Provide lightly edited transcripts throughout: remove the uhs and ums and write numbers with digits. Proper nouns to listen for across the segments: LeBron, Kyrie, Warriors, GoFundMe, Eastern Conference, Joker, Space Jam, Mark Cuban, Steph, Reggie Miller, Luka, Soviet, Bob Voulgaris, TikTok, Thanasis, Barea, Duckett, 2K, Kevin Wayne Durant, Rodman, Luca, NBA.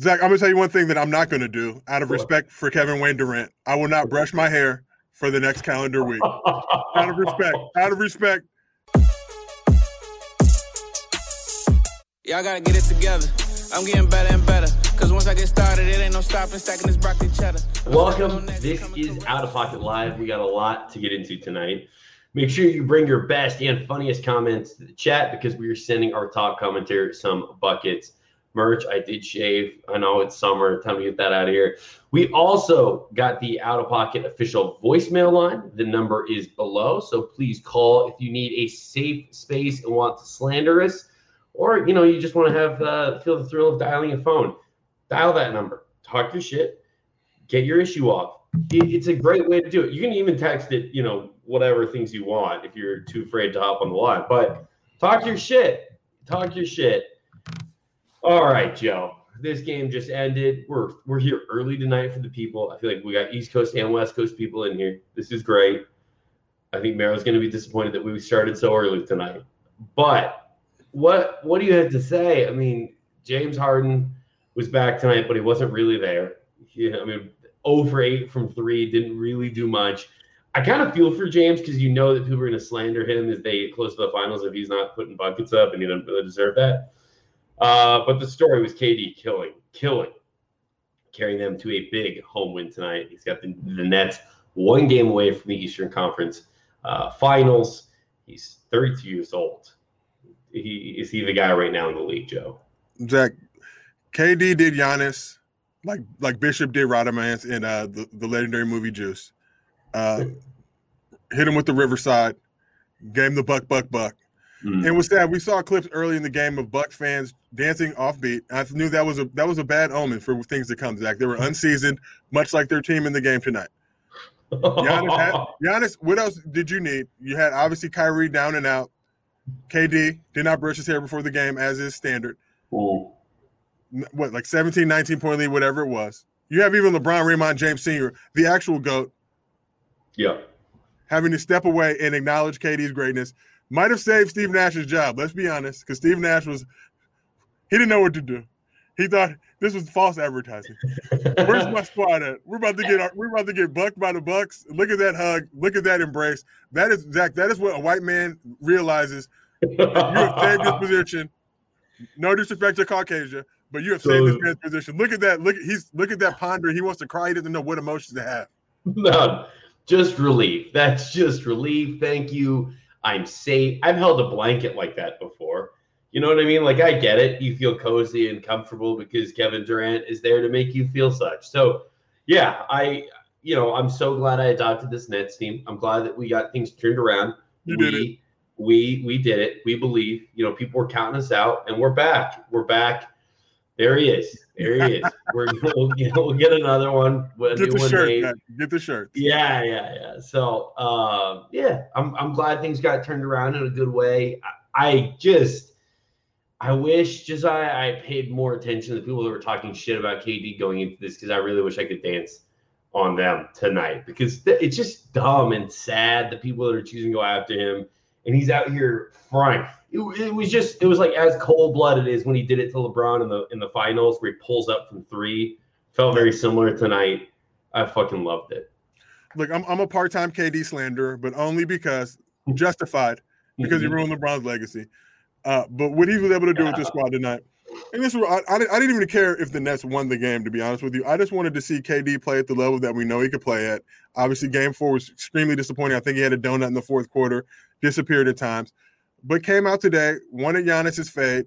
Zach, I'm going to tell you one thing that I'm not going to do out of respect for Kevin Wayne Durant. I will not brush my hair for the next calendar week. Out of respect. Out of respect. Y'all got to get it together. I'm getting better and better. Because once I get started, it ain't no stopping stacking this broccoli cheddar. Welcome. This is Out of Pocket Live. We got a lot to get into tonight. Make sure you bring your best and funniest comments to the chat because we are sending our top commentator some buckets. Merch, I did shave. I know it's summer. Time to get that out of here. We also got the Out of Pocket official voicemail line. The number is below, so please call if you need a safe space and want to slander us, or you know you just want to have feel the thrill of dialing a phone. Dial that number. Talk your shit. Get your issue off. It's a great way to do it. You can even text it, you know, whatever things you want if you're too afraid to hop on the line. But talk your shit. Talk your shit. All right, Joe. This game just ended. We're here early tonight for the people. I feel like we got East Coast and West Coast people in here. This is great. I think Merrill's going to be disappointed that we started so early tonight. But what do you have to say? I mean, James Harden was back tonight, but he wasn't really there. You know, I mean, 0 for 8 from 3, didn't really do much. I kind of feel for James because you know that people are going to slander him as they get close to the finals if he's not putting buckets up, and he doesn't really deserve that. But the story was KD killing, carrying them to a big home win tonight. He's got the Nets one game away from the Eastern Conference finals. He's 32 years old. Is he the guy right now in the league, Joe? Zach, KD did Giannis like Bishop did Rodman's in the legendary movie Juice. Hit him with the Riverside, game the buck. Mm-hmm. And what's sad, we saw clips early in the game of Bucks fans dancing offbeat. I knew that was a bad omen for things to come, Zach. They were unseasoned, much like their team in the game tonight. Giannis, what else did you need? You had obviously Kyrie down and out. KD did not brush his hair before the game, as is standard. Ooh. What, like 17, 19-point lead, whatever it was. You have even LeBron, Raymond James Sr., the actual GOAT. Yeah. Having to step away and acknowledge KD's greatness. Might have saved Steve Nash's job, let's be honest, because Steve Nash he didn't know what to do. He thought this was false advertising. Where's my squad at? We're about to get bucked by the Bucks. Look at that hug. Look at that embrace. That is, Zach, that is what a white man realizes. You have saved this position. No disrespect to Caucasia, but you have saved this man's position. Look at that. Look at that pondering. He wants to cry. He doesn't know what emotions to have. No, just relief. That's just relief. Thank you. I'm safe. I've held a blanket like that before. You know what I mean? Like, I get it. You feel cozy and comfortable because Kevin Durant is there to make you feel such. So, yeah, I'm so glad I adopted this Nets team. I'm glad that we got things turned around. We did it. We believe. You know, people were counting us out, and we're back. We're back. There he is. We'll get another one. Get the shirt. Yeah. So, I'm glad things got turned around in a good way. I wish I paid more attention to the people that were talking shit about KD going into this because I really wish I could dance on them tonight because it's just dumb and sad, the people that are choosing to go after him. And he's out here frying. It was like as cold-blooded as when he did it to LeBron in the finals where he pulls up from three. Felt very similar tonight. I fucking loved it. Look, I'm a part-time KD slanderer, but only because justified because he ruined LeBron's legacy. But what he was able to do with this squad tonight, and this was, I didn't even care if the Nets won the game, to be honest with you. I just wanted to see KD play at the level that we know he could play at. Obviously, game 4 was extremely disappointing. I think he had a donut in the fourth quarter. Disappeared at times, but came out today, wanted Giannis's fade,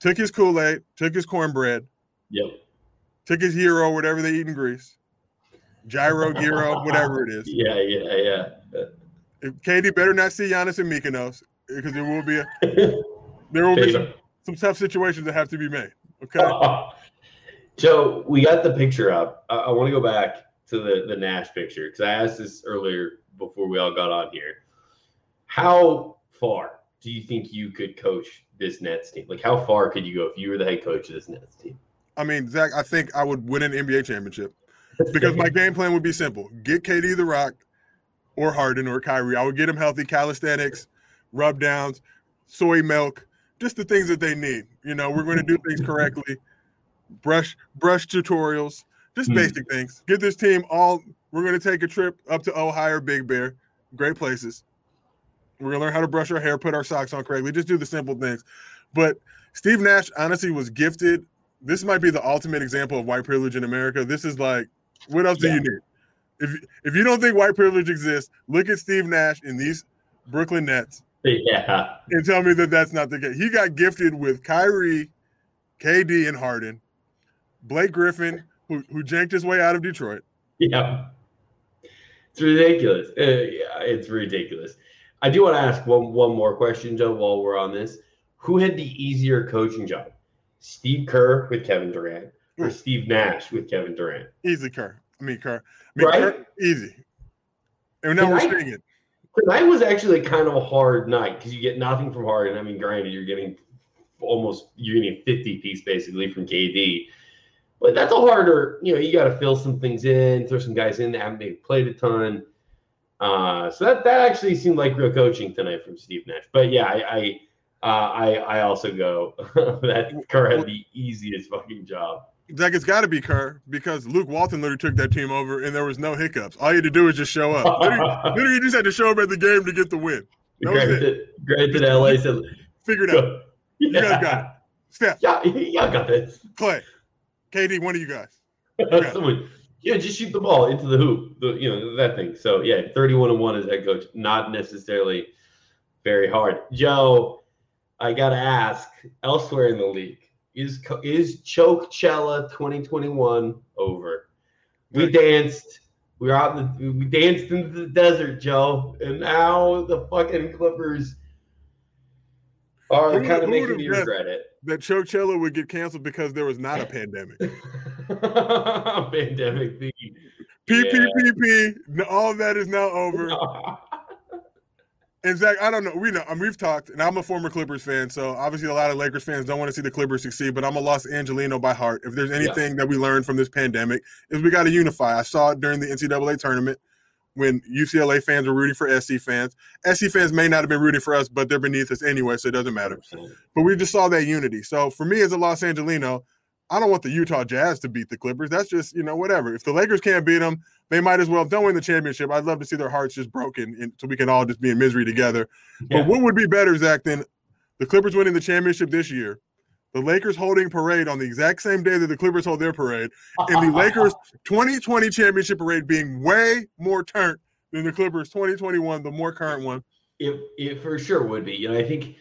took his Kool-Aid, took his cornbread, took his gyro, whatever they eat in Greece, gyro, whatever it is. Yeah. If KD better not see Giannis in Mykonos because there will be some tough situations that have to be made. Okay. So we got the picture up. I want to go back to the Nash picture because I asked this earlier before we all got on here. How far do you think you could coach this Nets team? Like, how far could you go if you were the head coach of this Nets team? I mean, Zach, I think I would win an NBA championship because my game plan would be simple. Get KD the rock or Harden or Kyrie. I would get them healthy, calisthenics, rub downs, soy milk, just the things that they need. You know, we're going to do things correctly. brush tutorials, just basic things. Get this team all. We're going to take a trip up to Ohio or Big Bear. Great places. We're going to learn how to brush our hair, put our socks on correctly. Just do the simple things. But Steve Nash, honestly, was gifted. This might be the ultimate example of white privilege in America. This is like, what else do you need? If you don't think white privilege exists, look at Steve Nash in these Brooklyn Nets. Yeah. And tell me that that's not the case. He got gifted with Kyrie, KD, and Harden. Blake Griffin, who janked his way out of Detroit. Yeah. It's ridiculous. It's ridiculous. I do want to ask one more question, Joe, while we're on this. Who had the easier coaching job? Steve Kerr with Kevin Durant or Steve Nash with Kevin Durant? Easy Kerr. Kerr, easy. And now we're seeing it. Tonight was actually kind of a hard night because you get nothing from Harden. I mean, granted, you're getting 50 piece basically from KD. But that's a harder, you got to fill some things in, throw some guys in that haven't maybe played a ton. So that actually seemed like real coaching tonight from Steve Nash. But yeah, I also go that Kerr had the easiest fucking job. Like, it's got to be Kerr because Luke Walton literally took that team over and there was no hiccups. All you had to do was just show up. Literally, you just had to show up at the game to get the win. Greg did LA said, figure it out. Yeah. You guys got it. Steph. Yeah, y'all got this. Clay. KD, one of you guys. Just shoot the ball into the hoop, that thing. So, yeah, 31-1 as head coach, not necessarily very hard. Joe, I got to ask, elsewhere in the league, is Chokchella 2021 over? We danced. We were we danced into the desert, Joe, and now the fucking Clippers are kind of making me regret it. That Chokchella would get canceled because there was not a pandemic. Pandemic theme. All that is now over. And Zach, I don't know. We know. We've talked, and I'm a former Clippers fan, so obviously a lot of Lakers fans don't want to see the Clippers succeed, but I'm a Los Angelino by heart. If there's anything that we learned from this pandemic, is we got to unify. I saw it during the NCAA tournament when UCLA fans were rooting for SC fans. SC fans may not have been rooting for us, but they're beneath us anyway, so it doesn't matter. Absolutely. But we just saw that unity. So for me as a Los Angelino, I don't want the Utah Jazz to beat the Clippers. That's just, whatever. If the Lakers can't beat them, they might as well don't win the championship. I'd love to see their hearts just broken so we can all just be in misery together. Yeah. But what would be better, Zach, than the Clippers winning the championship this year, the Lakers holding parade on the exact same day that the Clippers hold their parade, and the Lakers 2020 championship parade being way more turnt than the Clippers 2021, the more current one? It for sure would be. I think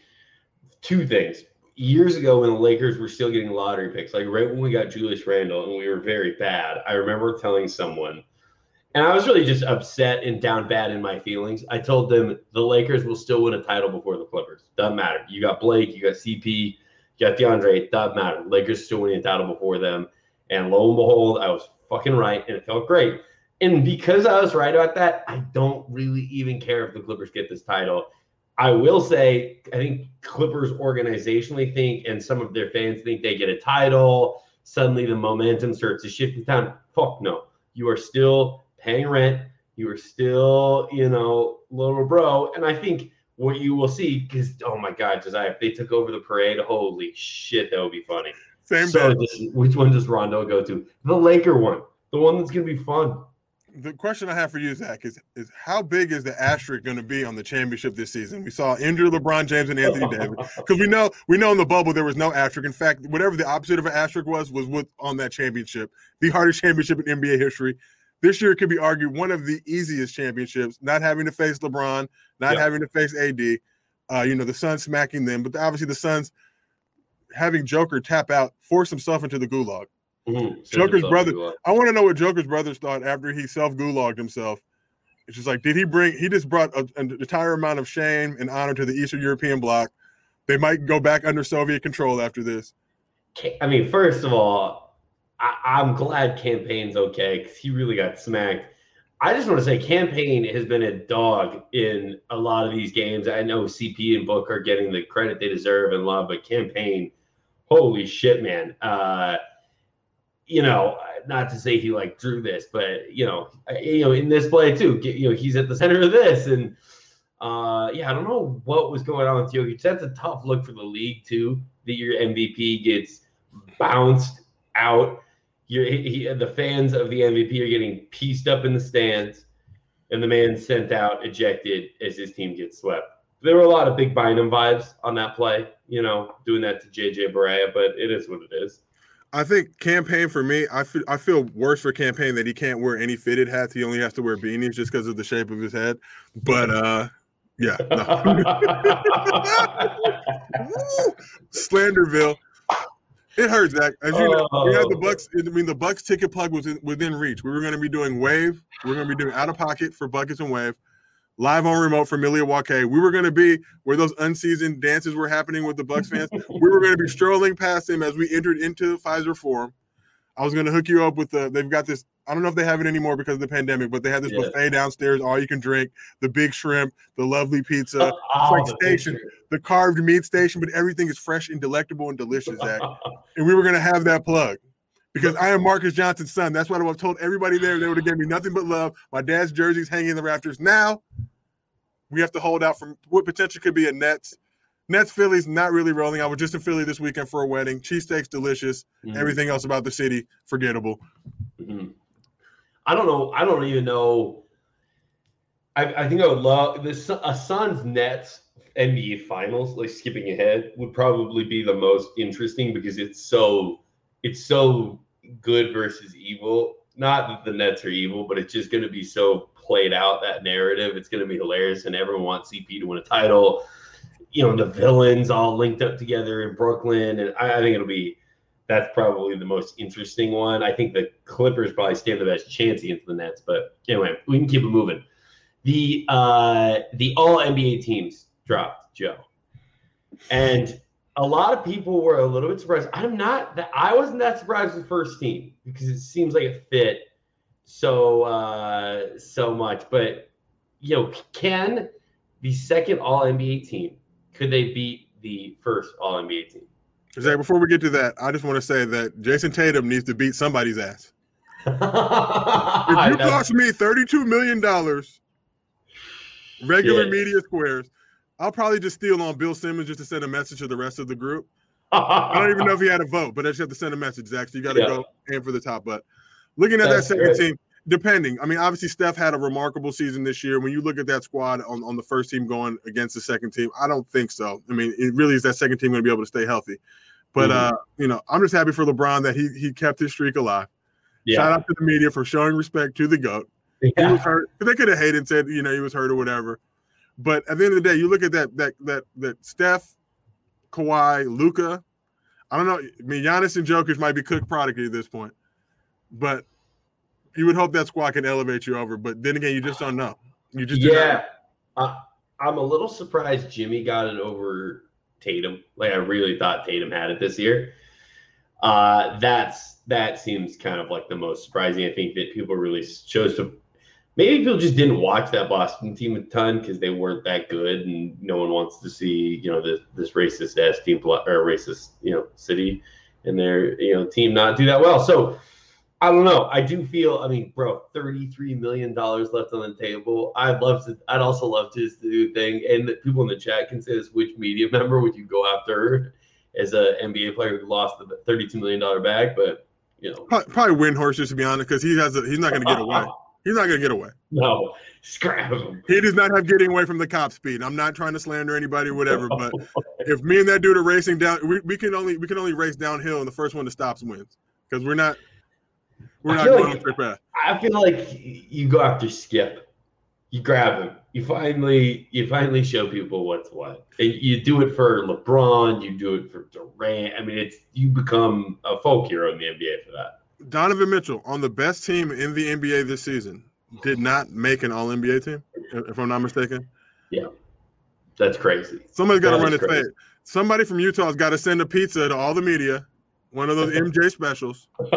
two things. Years ago when the Lakers were still getting lottery picks, like right when we got Julius Randle and we were very bad, I remember telling someone, and I was really just upset and down bad in my feelings. I told them the Lakers will still win a title before the Clippers. Doesn't matter. You got Blake, you got CP, you got DeAndre, doesn't matter. Lakers still winning a title before them. And lo and behold, I was fucking right, and it felt great. And because I was right about that, I don't really even care if the Clippers get this title. I will say, I think Clippers organizationally think, and some of their fans think they get a title. Suddenly the momentum starts to shift in town. Fuck no. You are still paying rent. You are still, little bro. And I think what you will see, because, oh my God, Josiah, if they took over the parade, holy shit, that would be funny. Which one does Rondo go to? The Laker one, the one that's going to be fun. The question I have for you, Zach, is how big is the asterisk going to be on the championship this season? We saw injured LeBron James and Anthony Davis because we know in the bubble there was no asterisk. In fact, whatever the opposite of an asterisk was on that championship, the hardest championship in NBA history. This year, it could be argued one of the easiest championships, not having to face LeBron, not having to face AD, the Suns smacking them. But obviously the Suns, having Joker tap out, force himself into the gulag. Mm-hmm. Joker's brother. I want to know what Joker's brothers thought after he self-gulagged himself. It's just like, he just brought an entire amount of shame and honor to the Eastern European bloc. They might go back under Soviet control after this. I mean, first of all, I'm glad Campaign's okay because he really got smacked. I just want to say Campaign has been a dog in a lot of these games. I know CP and Book are getting the credit they deserve and love, but Campaign, holy shit, man. Not to say he drew this, but in this play too, he's at the center of this. And I don't know what was going on with Jokic. That's a tough look for the league too, that your MVP gets bounced out. The fans of the MVP are getting pieced up in the stands, and the man sent out, ejected, as his team gets swept. There were a lot of big Bynum vibes on that play, you know, doing that to JJ Barea, but it is what it is. I think campaign for me, I feel worse for campaign that he can't wear any fitted hats. He only has to wear beanies just because of the shape of his head. But yeah, no. Slanderville. It hurts, Zach. As you know, we had the Bucks. I mean, the Bucks ticket plug was within reach. We were going to be doing Wave. We were going to be doing out of pocket for Buckets and Wave. Live on remote from Milwaukee. We were going to be where those unseasoned dances were happening with the Bucks fans. We were going to be strolling past him as we entered into Pfizer Forum. I was going to hook you up with they've got this. I don't know if they have it anymore because of the pandemic, but they had this buffet downstairs, all you can drink, the big shrimp, the lovely pizza, the carved meat station, but everything is fresh and delectable and delicious, Zach. And we were going to have that plug. Because I am Marcus Johnson's son. That's what I've told everybody there. They would have given me nothing but love. My dad's jersey's hanging in the rafters. Now we have to hold out from what potentially could be a Nets. Nets-Phillies not really rolling. I was just in Philly this weekend for a wedding. Cheesesteaks delicious. Mm-hmm. Everything else about the city, forgettable. Mm-hmm. I don't know. I don't even know. I think I would love this. A Suns Nets NBA Finals, like skipping ahead, would probably be the most interesting because it's so good versus evil. Not that the Nets are evil, but it's just going to be so played out, that narrative. It's going to be hilarious, and everyone wants CP to win a title. You know, the villains all linked up together in Brooklyn, and I think that's probably the most interesting one. I think the Clippers probably stand the best chance against the Nets, but anyway, we can keep it moving. The All-NBA teams dropped, Joe, and a lot of people were a little bit surprised. I wasn't that surprised with the first team because it seems like it fit so much. But, you know, can the second All-NBA team, could they beat the first All-NBA team? Zach, before we get to that, I just want to say that Jayson Tatum needs to beat somebody's ass. If you cost me $32 million, regular media squares, I'll probably just steal on Bill Simmons just to send a message to the rest of the group. I don't even know if he had a vote, but I just have to send a message, Zach. So you got to go aim for the top. But looking at that second team, depending. I mean, obviously, Steph had a remarkable season this year. When you look at that squad on the first team going against the second team, I don't think so. I mean, it really is that second team going to be able to stay healthy. But, you know, I'm just happy for LeBron that he kept his streak alive. Yeah. Shout out to the media for showing respect to the GOAT. Yeah. He was hurt. They could have hated and said, you know, he was hurt or whatever. But at the end of the day, you look at that Steph, Kawhi, Luca. I don't know. I mean, Giannis and Jokic might be cooked prodigy at this point. But you would hope that squad can elevate you over. But then again, you just don't know. You just don't know. I'm a little surprised Jimmy got it over Tatum. Like, I really thought Tatum had it this year. That seems kind of like the most surprising. I think that people really chose to. Maybe people just didn't watch that Boston team a ton because they weren't that good, and no one wants to see, you know, this racist ass team or racist, you know, city and their, you know, team not do that well. So I don't know. I do feel. I mean, bro, $33 million left on the table. I'd also love to just do a thing, and people in the chat can say this: which media member would you go after as an NBA player who lost the $32 million bag? But you know, probably Windhorst, just to be honest, because he's not going to get away. He's not going to get away. No, scrap him. He does not have getting away from the cop speed. I'm not trying to slander anybody or whatever, but if me and that dude are racing down, we can only race downhill, and the first one that stops wins because we're not going on straight path. I feel like you go after Skip, you grab him, you finally show people what's what, and you do it for LeBron, you do it for Durant. I mean, you become a folk hero in the NBA for that. Donovan Mitchell, on the best team in the NBA this season, did not make an All-NBA team, if I'm not mistaken. Yeah, that's crazy. Somebody's got to run his fade. Somebody from Utah's got to send a pizza to all the media, one of those MJ specials. What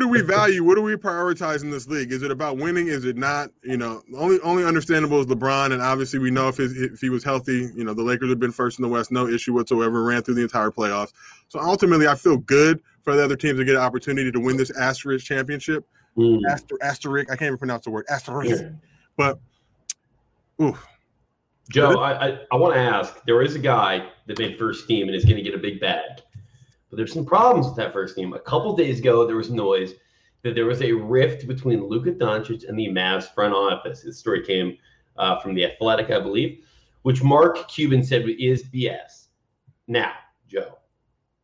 do we value? What do we prioritize in this league? Is it about winning? Is it not? You know, only understandable is LeBron, and obviously we know if he was healthy, you know, the Lakers have been first in the West, no issue whatsoever, ran through the entire playoffs. So ultimately I feel good for the other teams to get an opportunity to win this asterisk championship. Mm. Asterisk, I can't even pronounce the word, asterisk. Yeah. But, ooh. Joe, I want to ask, there is a guy that made first team and is going to get a big bag. But there's some problems with that first game. A couple days ago, there was noise that there was a rift between Luka Doncic and the Mavs front office. This story came from The Athletic, I believe, which Mark Cuban said is BS. Now, Joe,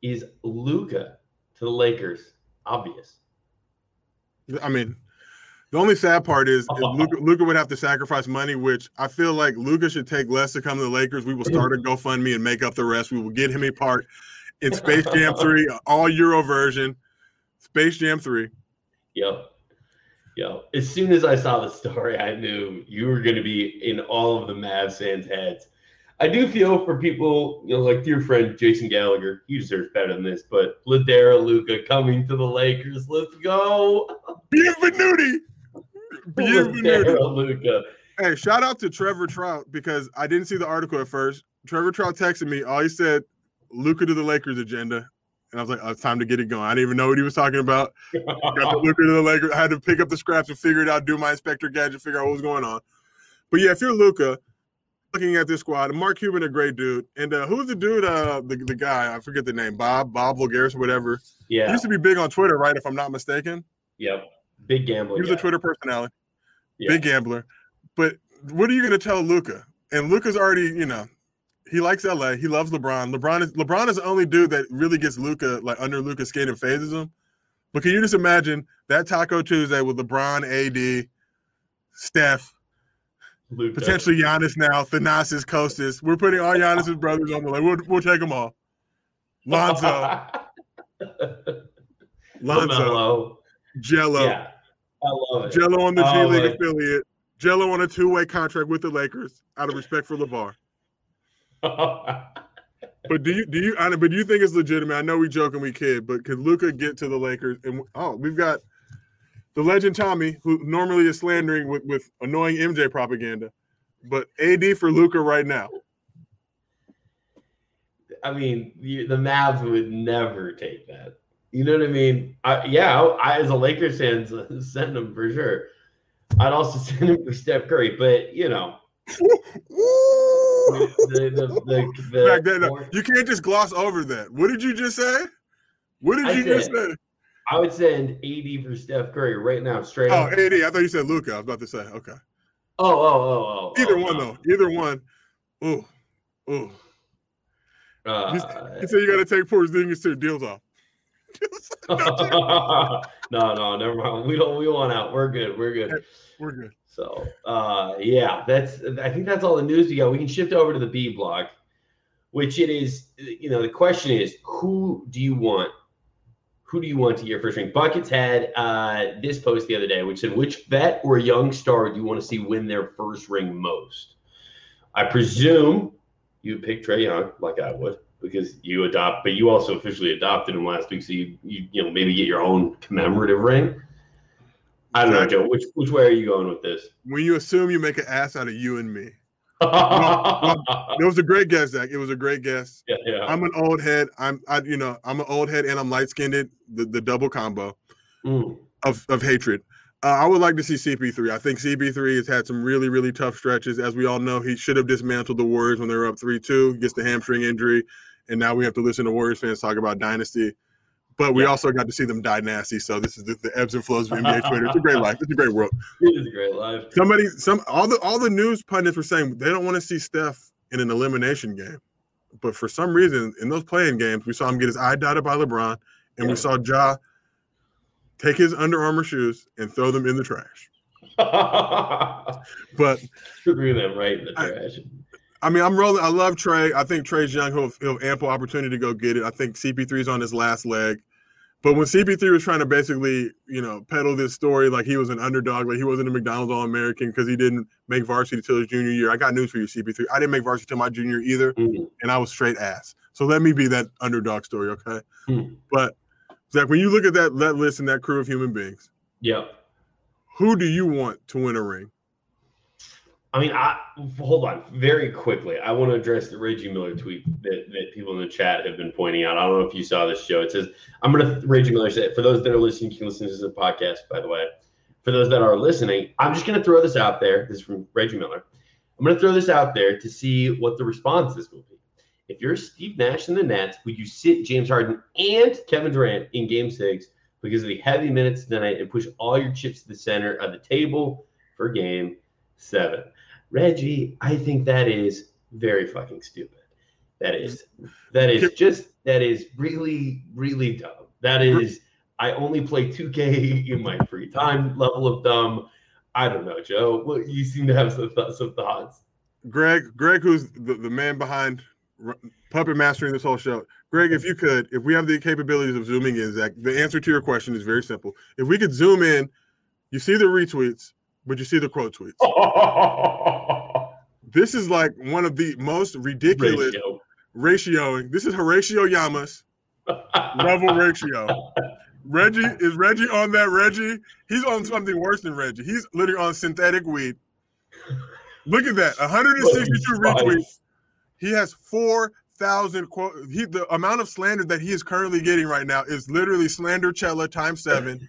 is Luka to the Lakers obvious? I mean, the only sad part is Luka would have to sacrifice money, which I feel like Luka should take less to come to the Lakers. We will start a GoFundMe and make up the rest. We will get him a part in Space Jam 3, all Euro version, Space Jam 3. Yo, as soon as I saw the story, I knew you were going to be in all of the Mavs fans' heads. I do feel for people, you know, like dear friend Jason Gallagher. He deserves better than this, but Ladera Luka coming to the Lakers. Let's go. Bienvenuti. Ladera Luka. Hey, shout out to Trevor Trout, because I didn't see the article at first. Trevor Trout texted me. All he said, Luka to the Lakers agenda. And I was like, oh, it's time to get it going. I didn't even know what he was talking about. Got the Luka to the Lakers. I had to pick up the scraps and figure it out, do my Inspector Gadget, figure out what was going on. But yeah, if you're Luka, looking at this squad, Mark Cuban, a great dude. And who's the dude, the guy, I forget the name, Bob Voulgaris or whatever. Yeah. He used to be big on Twitter, right, if I'm not mistaken? Yep. Big gambler. He was a Twitter personality. Yeah. Big gambler. But what are you going to tell Luka? And Luka's already, you know, he likes LA. He loves LeBron. LeBron is the only dude that really gets Luka, like, under Luka's skin and phases him. But can you just imagine that Taco Tuesday with LeBron, AD, Steph, Luka, potentially Giannis now, Thanasis, Kostas. We're putting all Giannis's brothers on. We're like, we'll take them all. Lonzo. Jello. Yeah, I love it. Jello on the G League affiliate. Jello on a two-way contract with the Lakers out of respect for LeVar. But do you think it's legitimate? I know we joke and we kid, but could Luka get to the Lakers? And we've got the legend Tommy, who normally is slandering with annoying MJ propaganda, but AD for Luka right now. I mean, the Mavs would never take that. You know what I mean? I as a Lakers fan, send him for sure. I'd also send him for Steph Curry, but, you know. You can't just gloss over that. What did you just say? What did you just say? I would send AD for Steph Curry right now, straight up. Oh, AD. I thought you said Luka. I was about to say, okay. Oh. Either one. Ooh. You said you got to take Porzingis too. Deals off. No, never mind. We want out. We're good. So, I think that's all the news we got. We can shift over to the B block, which it is, you know, the question is, who do you want? Who do you want to get your first ring? Buckets had this post the other day, which said, which vet or young star do you want to see win their first ring most? I presume you pick Trae Young, like I would, because but you also officially adopted him last week, so you know, maybe get your own commemorative ring. I don't know, Joe. Which way are you going with this? When you assume you make an ass out of you and me. It was a great guess, Zach. It was a great guess. Yeah. I'm an old head. I'm an old head and I'm light skinned. The double combo of hatred. I would like to see CP3. I think CP3 has had some really, really tough stretches. As we all know, he should have dismantled the Warriors when they were up 3-2. He gets the hamstring injury, and now we have to listen to Warriors fans talk about dynasty. But we also got to see them die nasty. So this is the ebbs and flows of NBA Twitter. It's a great life. It's a great world. It is a great life. All the news pundits were saying they don't want to see Steph in an elimination game. But for some reason, in those play-in games, we saw him get his eye dotted by LeBron, and we saw Ja take his Under Armour shoes and throw them in the trash. But threw them right in the trash. I mean, I'm rolling. I love Trae. I think Trae's young. He'll have ample opportunity to go get it. I think CP3's on his last leg. But when CP3 was trying to basically, you know, peddle this story like he was an underdog, like he wasn't a McDonald's All-American because he didn't make varsity till his junior year. I got news for you, CP3. I didn't make varsity till my junior either, and I was straight ass. So let me be that underdog story, okay? But, Zach, when you look at that list and that crew of human beings, who do you want to win a ring? I mean, hold on very quickly. I want to address the Reggie Miller tweet that people in the chat have been pointing out. I don't know if you saw this, Joe. It says, Reggie Miller said, for those that are listening, you can listen to this as a podcast, by the way. For those that are listening, I'm just going to throw this out there. This is from Reggie Miller. I'm going to throw this out there to see what the response this will be. If you're Steve Nash in the Nets, would you sit James Harden and Kevin Durant in Game 6 because of the heavy minutes tonight and push all your chips to the center of the table for Game 7? Reggie, I think that is very fucking stupid. That is really, really dumb. That is, I only play 2K in my free time level of dumb. I don't know, Joe. Well, you seem to have some thoughts. Greg, who's the man behind puppet mastering this whole show. Greg, if you could, if we have the capabilities of zooming in, Zach, the answer to your question is very simple. If we could zoom in, you see the retweets, but you see the quote tweets. This is like one of the most ridiculous ratioing. This is Horatio Llamas level ratio. Reggie on that Reggie? He's on something worse than Reggie. He's literally on synthetic weed. Look at that, 162 retweets. He has 4,000 quotes. The amount of slander that he is currently getting right now is literally Slandercella times 7.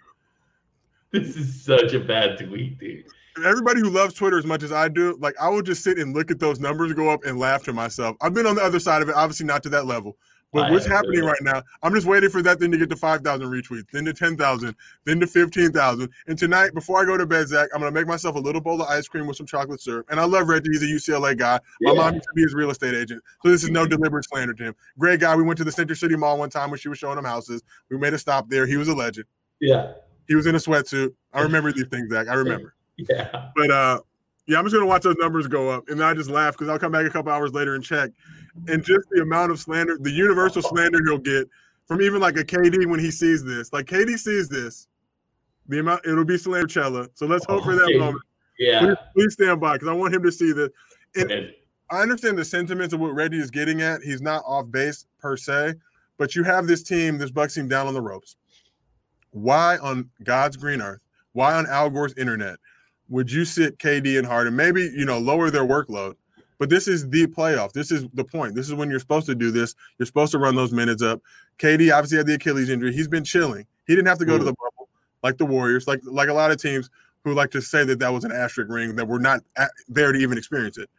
This is such a bad tweet, dude. Everybody who loves Twitter as much as I do, like, I will just sit and look at those numbers go up and laugh to myself. I've been on the other side of it, obviously not to that level. But what's happening right now, I'm just waiting for that thing to get to 5,000 retweets, then to 10,000, then to 15,000. And tonight, before I go to bed, Zach, I'm going to make myself a little bowl of ice cream with some chocolate syrup. And I love Reggie. He's a UCLA guy. Yeah. My mom used to be his real estate agent. So this is no deliberate slander to him. Great guy. We went to the Center City Mall one time when she was showing him houses. We made a stop there. He was a legend. Yeah. He was in a sweatsuit. I remember these things, Zach. I remember. Yeah. But, yeah, I'm just going to watch those numbers go up, and then I just laugh because I'll come back a couple hours later and check. And just the amount of slander, the universal slander he'll get from even like a KD when he sees this. Like, KD sees this, the amount – it'll be Slandercella. So let's hope for that moment. Yeah. Please stand by because I want him to see this. And I understand the sentiments of what Reggie is getting at. He's not off base per se, but you have this team, this Bucks team down on the ropes. Why on God's green earth, why on Al Gore's internet would you sit KD and Harden? Maybe, you know, lower their workload. But this is the playoff. This is the point. This is when you're supposed to do this. You're supposed to run those minutes up. KD obviously had the Achilles injury. He's been chilling. He didn't have to go to the bubble like the Warriors, like a lot of teams who like to say that that was an asterisk ring, that we're not there to even experience it.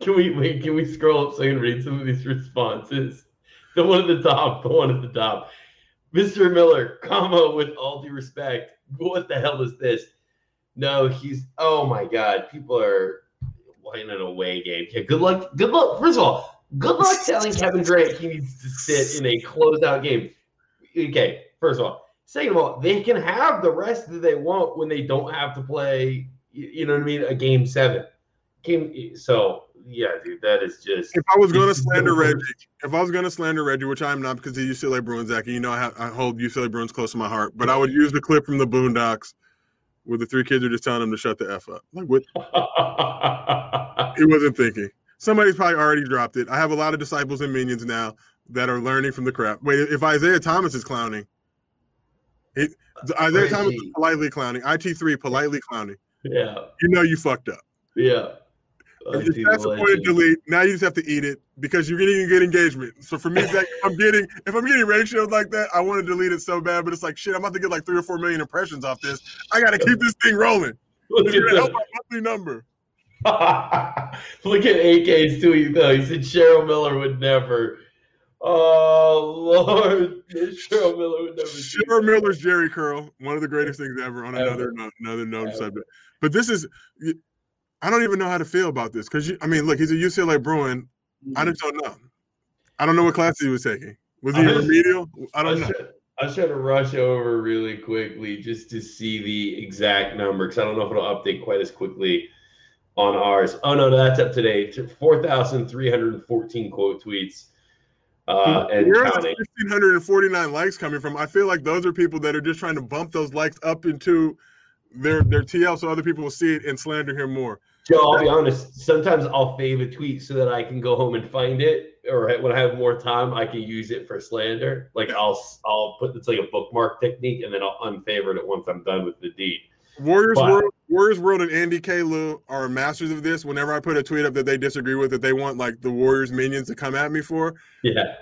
Can we scroll up so I can read some of these responses? The one at the top. Mr. Miller, comma, with all due respect, what the hell is this? No, oh my God, people are playing an away game. Yeah, good luck. First of all, good luck telling Kevin Durant he needs to sit in a closeout game. Okay, first of all. Second of all, they can have the rest that they want when they don't have to play, you know what I mean, a Game 7. So, yeah, dude, that is just. If I was going to slander Reggie, which I am not because he's UCLA Bruins, Zach, and you know I hold UCLA Bruins close to my heart, but I would use the clip from the Boondocks where the three kids are just telling him to shut the F up. Like, what? He wasn't thinking. Somebody's probably already dropped it. I have a lot of disciples and minions now that are learning from the crap. Wait, if Isaiah Thomas is clowning, Thomas is politely clowning. IT3 politely clowning. Yeah. You know you fucked up. Yeah. That's the point of delete. Now you just have to eat it because you're getting good engagement. So for me, Zach, if I'm getting ratios like that, I want to delete it so bad, but it's like, shit, I'm about to get like 3 or 4 million impressions off this. I got to keep this thing rolling. It's going to help my monthly number. Look at AK's tweet, though. He said Cheryl Miller would never. Oh, Lord. Cheryl Miller would never. Cheryl Miller's Jerry Curl, one of the greatest things ever on another known subject. But this is – I don't even know how to feel about this because, I mean, look, he's a UCLA Bruin. Mm-hmm. I just don't know. I don't know what class he was taking. Was he remedial? I don't know. I was trying to rush over really quickly just to see the exact number because I don't know if it'll update quite as quickly on ours. Oh, no, that's up today. 4,314 quote tweets. Where are the 1,549 likes coming from? I feel like those are people that are just trying to bump those likes up into their TL so other people will see it and slander him more. Joe, I'll be honest. Sometimes I'll fave a tweet so that I can go home and find it, or when I have more time, I can use it for slander. Like I'll put it's like a bookmark technique, and then I'll unfavorite it once I'm done with the deed. Warriors World and Andy K. Lou are masters of this. Whenever I put a tweet up that they disagree with, that they want like the Warriors minions to come at me for, yeah,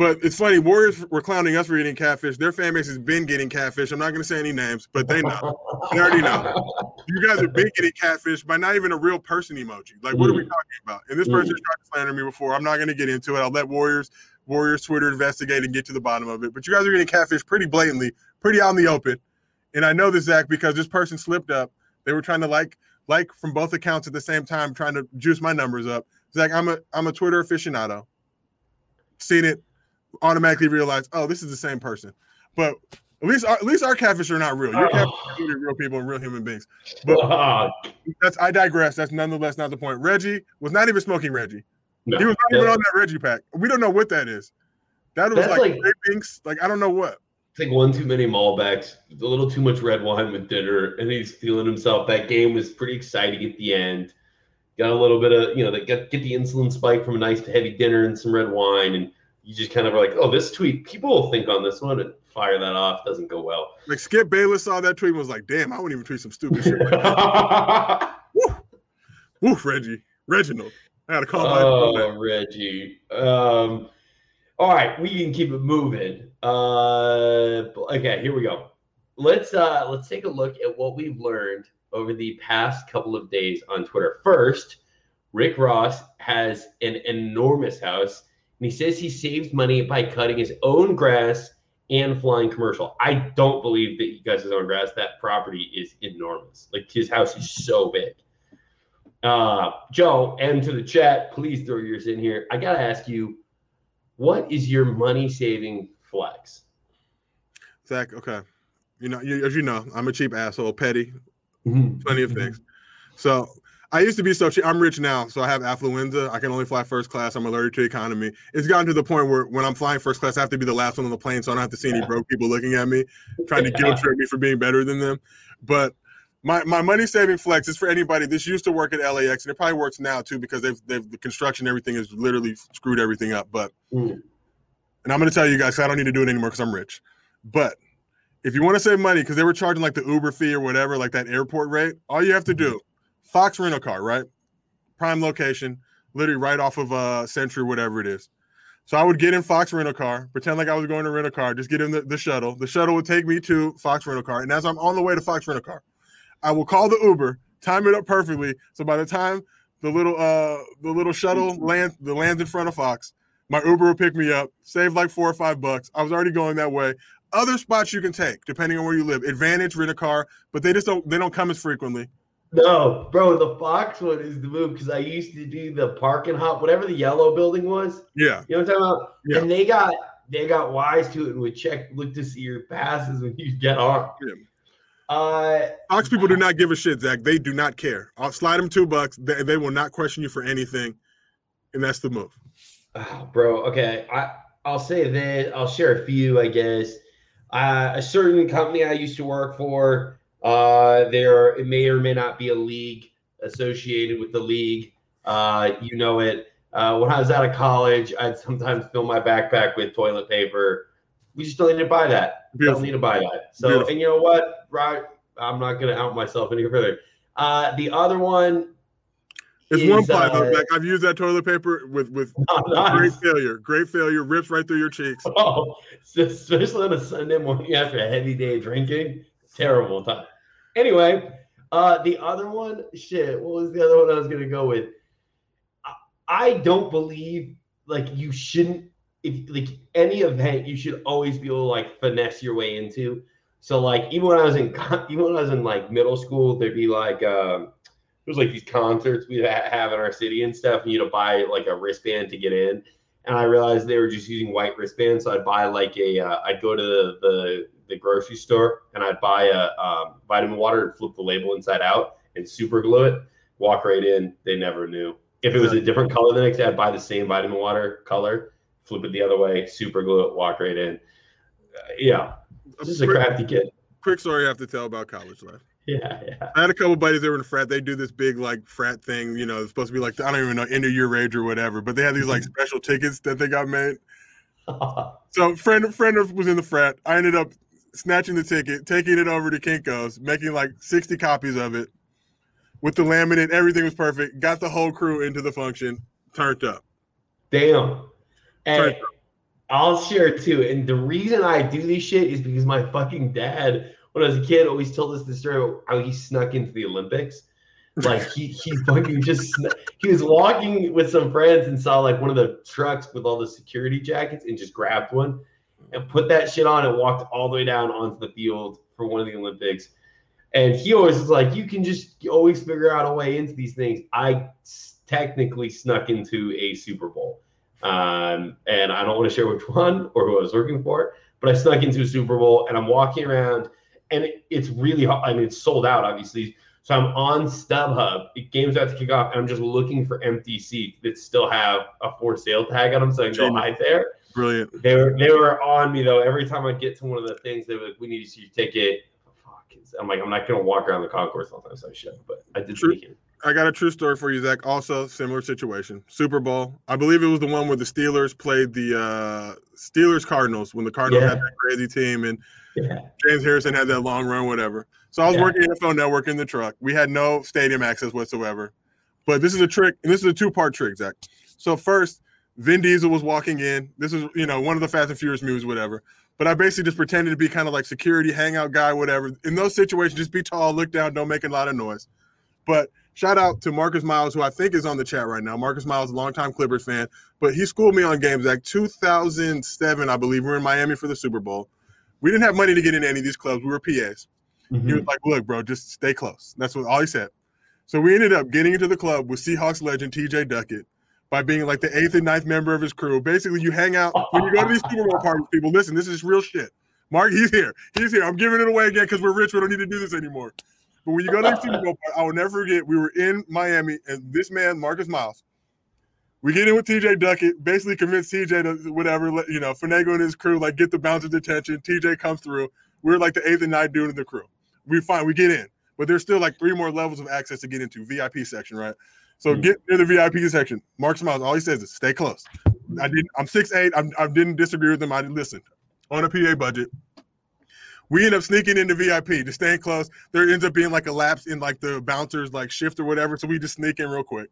But it's funny, Warriors were clowning us for eating catfish. Their fan base has been getting catfish. I'm not going to say any names, but they know. They already know. You guys have been getting catfish by not even a real person emoji. Like, what are we talking about? And this person tried to slander me before. I'm not going to get into it. I'll let Warriors Twitter investigate and get to the bottom of it. But you guys are getting catfish pretty blatantly, pretty out in the open. And I know this, Zach, because this person slipped up. They were trying to like from both accounts at the same time, trying to juice my numbers up. Zach, I'm a Twitter aficionado. Seen it, automatically realized, oh, this is the same person. But at least our catfish are not real. Your catfish are real people and real human beings. But I digress. That's nonetheless not the point. Reggie was not even smoking Reggie. No, he was not even on that Reggie pack. We don't know what that is. That's like I don't know what. It's like one too many Malbecs, a little too much red wine with dinner, and he's feeling himself. That game was pretty exciting at the end. Got a little bit of, get the insulin spike from a nice heavy dinner and some red wine, and you just kind of are like, oh, this tweet, people will think on this one and fire that off. Doesn't go well. Like Skip Bayless saw that tweet and was like, damn, I wouldn't even tweet some stupid shit like that. Woof, Reginald. I got to call my phone back. Reggie. All right, we can keep it moving. Okay, here we go. Let's take a look at what we've learned over the past couple of days on Twitter. First, Rick Ross has an enormous house, and he says he saves money by cutting his own grass and flying commercial. I don't believe that he cuts his own grass. That property is enormous. Like, his house is so big. Joe, and to the chat, please throw yours in here. I got to ask you, what is your money-saving flex? Zach, okay. As you know, I'm a cheap asshole, petty, plenty of things. So I used to be so cheap. I'm rich now, so I have affluenza. I can only fly first class. I'm allergic to the economy. It's gotten to the point where when I'm flying first class, I have to be the last one on the plane, so I don't have to see any broke people looking at me, trying to guilt trip me for being better than them. But my money-saving flex is for anybody. This used to work at LAX, and it probably works now, too, because the construction, everything has literally screwed everything up. But and I'm going to tell you guys, I don't need to do it anymore because I'm rich. But if you want to save money, because they were charging like the Uber fee or whatever, like that airport rate, all you have to do, Fox rental car, right? Prime location, literally right off of Century, whatever it is. So I would get in Fox rental car, pretend like I was going to rental car, just get in the shuttle. The shuttle would take me to Fox rental car. And as I'm on the way to Fox rental car, I will call the Uber, time it up perfectly. So by the time the little shuttle lands in front of Fox, my Uber will pick me up, save like $4 or $5. I was already going that way. Other spots you can take, depending on where you live. Advantage rental car, but they don't come as frequently. No, bro, the Fox one is the move because I used to do the parking hop, whatever the yellow building was. Yeah. You know what I'm talking about? Yeah. And they got wise to it and would look to see your passes when you get on. Yeah. Fox people do not give a shit, Zach. They do not care. I'll slide them $2. They will not question you for anything. And that's the move. Oh, bro, okay. I'll say that. I'll share a few, I guess. A certain company I used to work for, it may or may not be a league associated with the league. When I was out of college, I'd sometimes fill my backpack with toilet paper. We just don't need to buy that. Beautiful. Don't need to buy that. So, beautiful. And you know what? Right, I'm not going to out myself any further. The other one. It's one ply. Like, I've used that toilet paper with great failure. Great failure. Rips right through your cheeks. Oh, especially on a Sunday morning after a heavy day of drinking. Terrible time. Anyway, the other one, what was the other one I was going to go with? I don't believe, you shouldn't, any event, you should always be able to, finesse your way into. So, even when I was in middle school, there'd be, it was, these concerts we'd have in our city and stuff, and you had to buy, a wristband to get in. And I realized they were just using white wristbands, so I'd buy, I'd go to the grocery store and I'd buy a vitamin water and flip the label inside out and super glue it, walk right in. They never knew. If it was a different color the next day, I'd buy the same vitamin water color, flip it the other way, super glue it, walk right in. Yeah. Just a crafty kid. Quick story I have to tell about college life. Yeah. I had a couple buddies that were in frat. They do this big frat thing, it's supposed to be I don't even know, end of year rage or whatever, but they had these special tickets that they got made. So friend was in the frat. I ended up snatching the ticket, taking it over to Kinko's, making 60 copies of it with the laminate. Everything was perfect. Got the whole crew into the function. Turned up. Damn. And I'll share too. And the reason I do this shit is because my fucking dad, when I was a kid, always told us the story about how he snuck into the Olympics. Like he fucking just he was walking with some friends and saw like one of the trucks with all the security jackets and just grabbed one and put that shit on and walked all the way down onto the field for one of the Olympics. And he always was like, you can just always figure out a way into these things. I technically snuck into a Super Bowl. And I don't want to share which one or who I was working for, but I snuck into a Super Bowl and I'm walking around and it's really hard. I mean, it's sold out, obviously. So I'm on StubHub. The game's about to kick off, and I'm just looking for empty seats that still have a for sale tag on them, so I can go hide there. Brilliant. They were on me though. Every time I'd get to one of the things, they were like, "We need to see your ticket." Fuck. I'm like, I'm not gonna walk around the concourse all the time, so I should. But I did take it. I got a true story for you, Zach. Also, similar situation. Super Bowl. I believe it was the one where the Steelers played the Steelers-Cardinals when the Cardinals had that crazy team and James Harrison had that long run, whatever. So I was working NFL Network in the truck. We had no stadium access whatsoever. But this is a trick, and this is a two-part trick, Zach. So first, Vin Diesel was walking in. This is, you know, one of the Fast and Furious movies, whatever. But I basically just pretended to be kind of like security, hangout guy, whatever. In those situations, just be tall, look down, don't make a lot of noise. But shout out to Marcus Miles, who I think is on the chat right now. Marcus Miles, longtime Clippers fan, but he schooled me on games like 2007, I believe. We were in Miami for the Super Bowl. We didn't have money to get into any of these clubs. We were PAs. Mm-hmm. He was like, "Look, bro, just stay close." That's what all he said. So we ended up getting into the club with Seahawks legend TJ Duckett by being like the eighth and ninth member of his crew. Basically, you hang out when you go to these Super Bowl parties. People, listen, this is real shit. Mark, he's here. He's here. I'm giving it away again because we're rich. We don't need to do this anymore. But when you go to the Super Bowl party, I will never forget, we were in Miami, and this man, Marcus Miles, we get in with TJ Duckett, basically convince TJ to whatever, you know, finagle and his crew, like get the bouncer's attention. TJ comes through. We're like the eighth and ninth dude in the crew. We're fine. We get in. But there's still like three more levels of access to get into, VIP section, right? So get near the VIP section. Marcus Miles, all he says is stay close. I'm 6'8". I didn't disagree with him. I didn't listen. On a PA budget. We end up sneaking into VIP, just staying close. There ends up being like a lapse in like the bouncer's like shift or whatever, so we just sneak in real quick.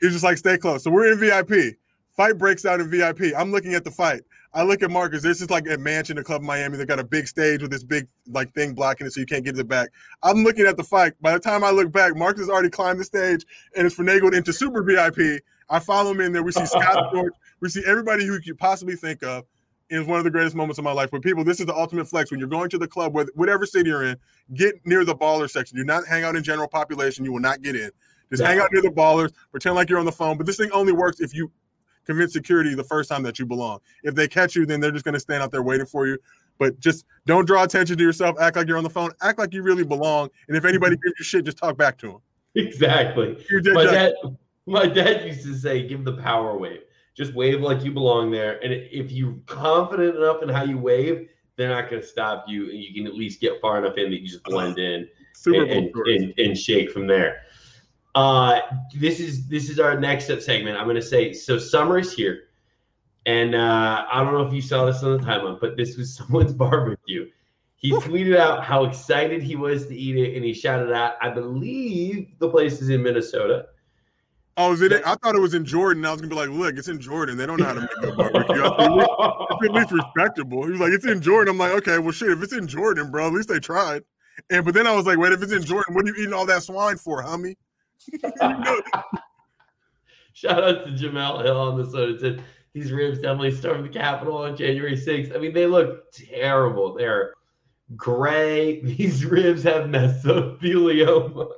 It's just like stay close. So we're in VIP. Fight breaks out in VIP. I'm looking at the fight. I look at Marcus. This is like a mansion, a club in Miami. They got a big stage with this big like thing blocking it, so you can't get to the back. I'm looking at the fight. By the time I look back, Marcus has already climbed the stage and is finagled into super VIP. I follow him in there. We see Scott Storch. We see everybody who you could possibly think of. It was one of the greatest moments of my life. But people, this is the ultimate flex. When you're going to the club, whatever city you're in, get near the baller section. Do not hang out in general population. You will not get in. Just hang out near the ballers. Pretend like you're on the phone. But this thing only works if you convince security the first time that you belong. If they catch you, then they're just going to stand out there waiting for you. But just don't draw attention to yourself. Act like you're on the phone. Act like you really belong. And if anybody gives you shit, just talk back to them. Exactly. My dad used to say, give the power wave. Just wave like you belong there. And if you're confident enough in how you wave, they're not going to stop you. And you can at least get far enough in that you just blend in and shake from there. This is our next up segment. I'm going to say, so summer is here. And I don't know if you saw this on the timeline, but this was someone's barbecue. He tweeted out how excited he was to eat it. And he shouted out, I believe the place is in Minnesota. Oh, is it? I thought it was in Jordan. I was gonna be like, look, it's in Jordan. They don't know how to make a barbecue. It's at least respectable. He was like, it's in Jordan. I'm like, okay, well, shit, if it's in Jordan, bro, at least they tried. But then I was like, wait, if it's in Jordan, what are you eating all that swine for, homie? Shout out to Jamel Hill on the soda said these ribs definitely stormed the Capitol on January 6th. I mean, they look terrible. They're gray. These ribs have mesothelioma.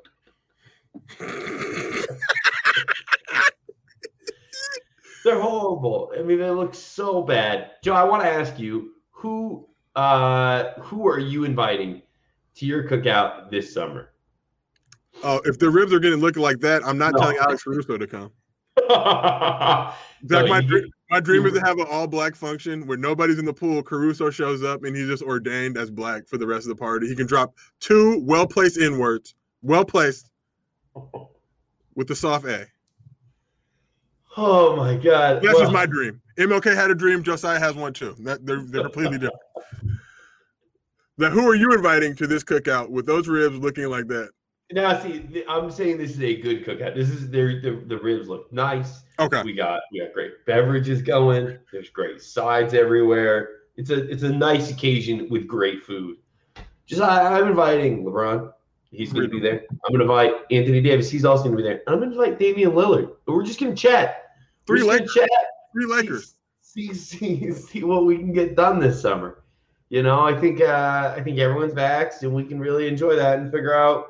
They're horrible. I mean, they look so bad. Joe, I want to ask you, who are you inviting to your cookout this summer? Oh, if the ribs are going to look like that, I'm not telling Alex Russo to come. Zach, my dream is to have an all-black function where nobody's in the pool. Caruso shows up, and he's just ordained as black for the rest of the party. He can drop two well-placed N-words, well-placed, with the soft A. Oh, my God. This is my dream. MLK had a dream. Josiah has one, too. They're completely different. Now, who are you inviting to this cookout with those ribs looking like that? Now, see, I'm saying this is a good cookout. This is the ribs look nice. Okay. We got great beverages going. There's great sides everywhere. It's a nice occasion with great food. Just I'm inviting LeBron. He's going to be there. I'm going to invite Anthony Davis. He's also going to be there. I'm going to invite Damian Lillard. We're just going to chat. Three Lakers. See what we can get done this summer. You know, I think everyone's vaxxed, and we can really enjoy that and figure out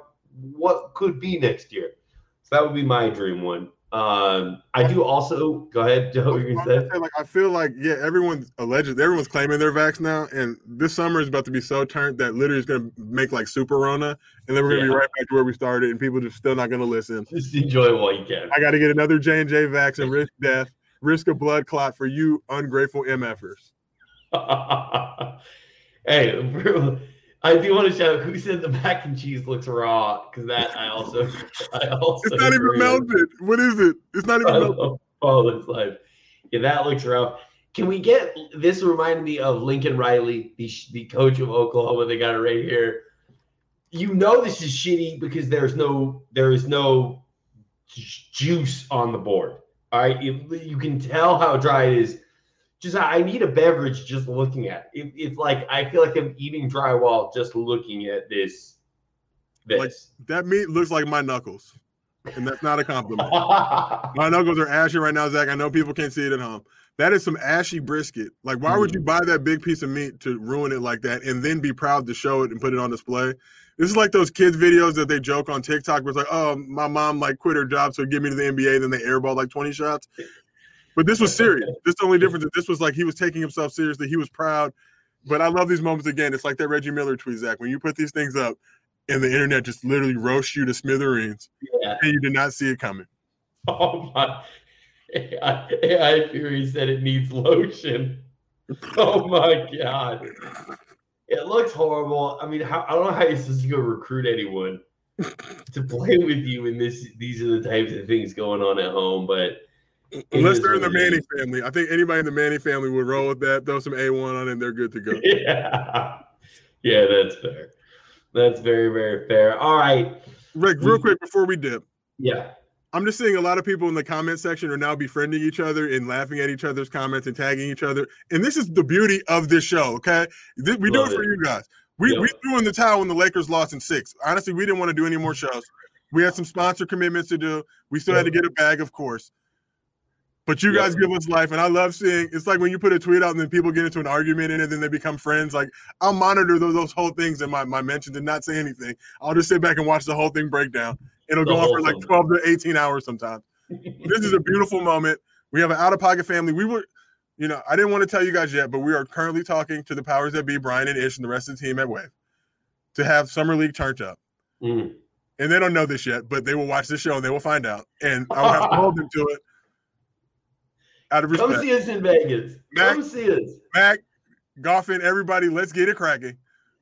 what could be next year. So that would be my dream one. I do also go ahead. Joe, you're gonna say? Like, I feel like everyone's claiming their vax now, and this summer is about to be so turned that literally is gonna make like super Rona, and then we're gonna be right back to where we started, and people just still not gonna listen. Just enjoy while you can. I got to get another J&J vax and risk death, risk a blood clot for you ungrateful MFers. Hey, bro, I do want to shout out who said the mac and cheese looks raw, because that I also it's not even melted. What is it? It's not even melted. Oh, that's life. Yeah, that looks raw. Can we get this? Reminded me of Lincoln Riley, the coach of Oklahoma. They got it right here. You know this is shitty because there is no juice on the board. All right, you can tell how dry it is. Just, I need a beverage just looking at it. It's like I feel like I'm eating drywall just looking at this. Like, that meat looks like my knuckles, and that's not a compliment. My knuckles are ashy right now, Zach. I know people can't see it at home. That is some ashy brisket. Like, why would you buy that big piece of meat to ruin it like that and then be proud to show it and put it on display? This is like those kids' videos that they joke on TikTok where it's like, oh, my mom, like, quit her job, so get me to the NBA, then they airball, like, 20 shots. But this was serious. This the only difference is this was like he was taking himself seriously. He was proud. But I love these moments again. It's like that Reggie Miller tweet, Zach. When you put these things up and the internet just literally roasts you to smithereens, and you did not see it coming. Oh, my. AI Fury said it needs lotion. Oh, my God. It looks horrible. I mean, I don't know how you're supposed to go recruit anyone to play with you. And these are the types of things going on at home. But unless they're in the Manning family. I think anybody in the Manning family would roll with that, throw some A1 on it, and they're good to go. Yeah, that's fair. That's very, very fair. All right. Rick, real quick before we dip. Yeah. I'm just seeing a lot of people in the comment section are now befriending each other and laughing at each other's comments and tagging each other. And this is the beauty of this show, okay? We do it for you guys. We threw in the towel when the Lakers lost in 6. Honestly, we didn't want to do any more shows. We had some sponsor commitments to do. We still had to get a bag, of course. But you guys give us life, and I love seeing – it's like when you put a tweet out and then people get into an argument and then they become friends. Like, I'll monitor those whole things in my mentions and not say anything. I'll just sit back and watch the whole thing break down. It'll go on for like 12 to 18 hours sometimes. This is a beautiful moment. We have an out-of-pocket family. We were – you know, I didn't want to tell you guys yet, but we are currently talking to the powers that be, Brian and Ish, and the rest of the team at Wave to have Summer League turned up. Mm. And they don't know this yet, but they will watch this show and they will find out. And I will have to hold them to it. Come see us in Vegas. Come see us. Mac, golfing, everybody, let's get it cracking.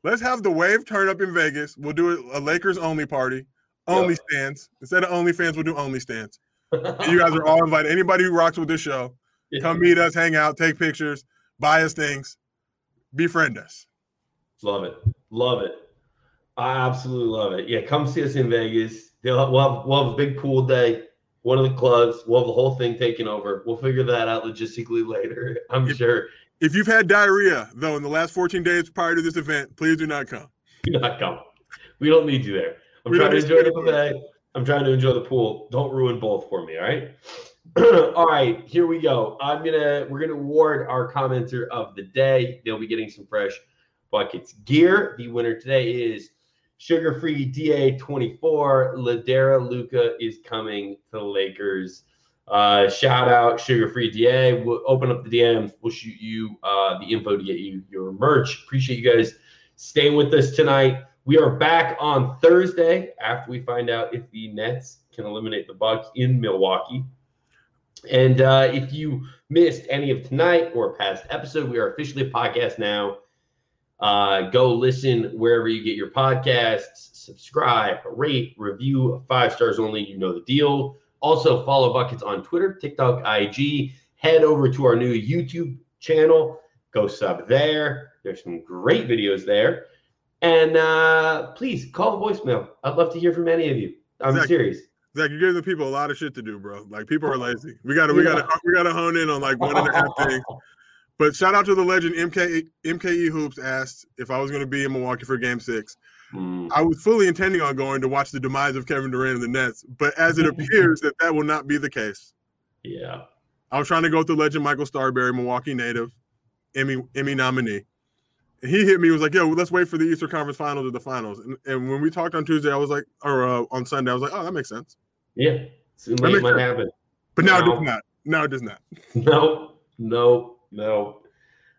Let's have the Wave turn up in Vegas. We'll do a Lakers-only party. Only stands. Instead of OnlyFans, we'll do Only Stands. You guys are all invited. Anybody who rocks with this show, come meet us, hang out, take pictures, buy us things, befriend us. Love it. Love it. I absolutely love it. Yeah, come see us in Vegas. We'll have a big pool day. One of the clubs, we'll have the whole thing taken over. We'll figure that out logistically later, I'm sure. If you've had diarrhea, though, in the last 14 days prior to this event, please do not come. Do not come. We don't need you there. I'm trying to enjoy the play. I'm trying to enjoy the pool. Don't ruin both for me, all right? All right, here we go. We're gonna award our commenter of the day. They'll be getting some fresh buckets gear. The winner today is Sugar-free DA24, Ladera Luca is coming to the Lakers. Shout out Sugar-free DA. We'll open up the DMs. We'll shoot you the info to get you your merch. Appreciate you guys staying with us tonight. We are back on Thursday after we find out if the Nets can eliminate the Bucks in Milwaukee. And if you missed any of tonight or past episode, we are officially a podcast now. Go listen wherever you get your podcasts, subscribe, rate, review, 5 stars only. You know the deal. Also, follow Buckets on Twitter, TikTok, IG. Head over to our new YouTube channel. Go sub there. There's some great videos there. And please call the voicemail. I'd love to hear from any of you. I'm serious. Zach, you're giving the people a lot of shit to do, bro. Like, people are lazy. We gotta hone in on like one and a half things. But shout out to the legend MKE Hoops asked if I was going to be in Milwaukee for Game 6. I was fully intending on going to watch the demise of Kevin Durant and the Nets, but as it appears that will not be the case. Yeah. I was trying to go with the legend Michael Starberry, Milwaukee native, Emmy nominee. And he hit me, was like, yo, well, let's wait for the Eastern Conference Finals or the Finals. And when we talked on Tuesday, I was like, or on Sunday, I was like, oh, that makes sense. Yeah. Soon that might happen. But now it does not. Now it does not. No.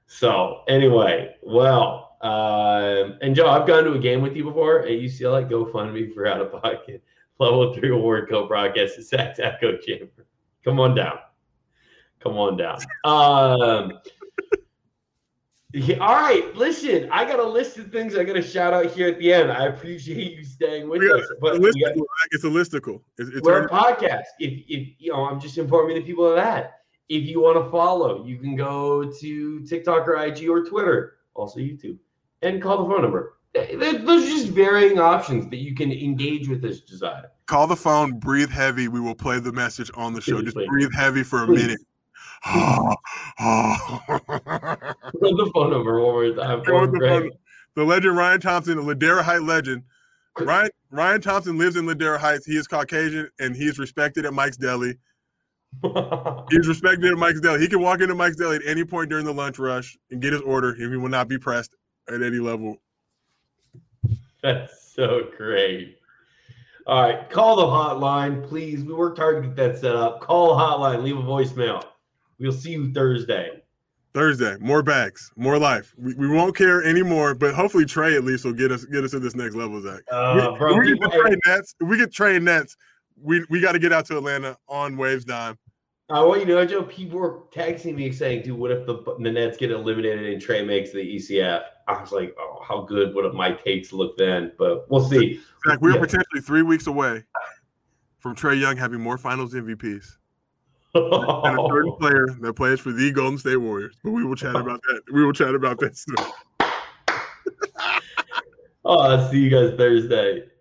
So anyway, well, and Joe, I've gone to a game with you before at UCLA. GoFundMe for out of pocket level 3 award co-broadcast at Zach's Echo Chamber. Come on down. Yeah, all right, listen, I got a list of things I got to shout out here at the end. I appreciate you staying with us. But it's a listicle. We're a podcast. If you know, I'm just informing the people of that. If you want to follow, you can go to TikTok or IG or Twitter, also YouTube, and call the phone number. Those are just varying options that you can engage with this desire. Call the phone, breathe heavy. We will play the message on the show. Just breathe heavy for a minute. The phone number one more time. The legend Ryan Thompson, a Ladera Heights legend. Ryan Thompson lives in Ladera Heights. He is Caucasian, and he is respected at Mike's Deli. He can walk into Mike's Deli at any point during the lunch rush and get his order, and he will not be pressed at any level. That's so great. All right, call the hotline, please. We worked hard to get that set up. Call the hotline, leave a voicemail. We'll see you Thursday. More bags, more life. We won't care anymore, but hopefully Trey at least will get us to this next level, Zach. If we get Trey Nets, we got to get out to Atlanta on Waves Dime. I want you to know, Joe, people were texting me saying, dude, what if the Nets get eliminated and Trey makes the ECF? I was like, oh, how good would my takes look then? But we'll see. Zach, we're potentially 3 weeks away from Trae Young having more Finals MVPs. And a certain player that plays for the Golden State Warriors. But we will chat about that. Soon. I'll see you guys Thursday.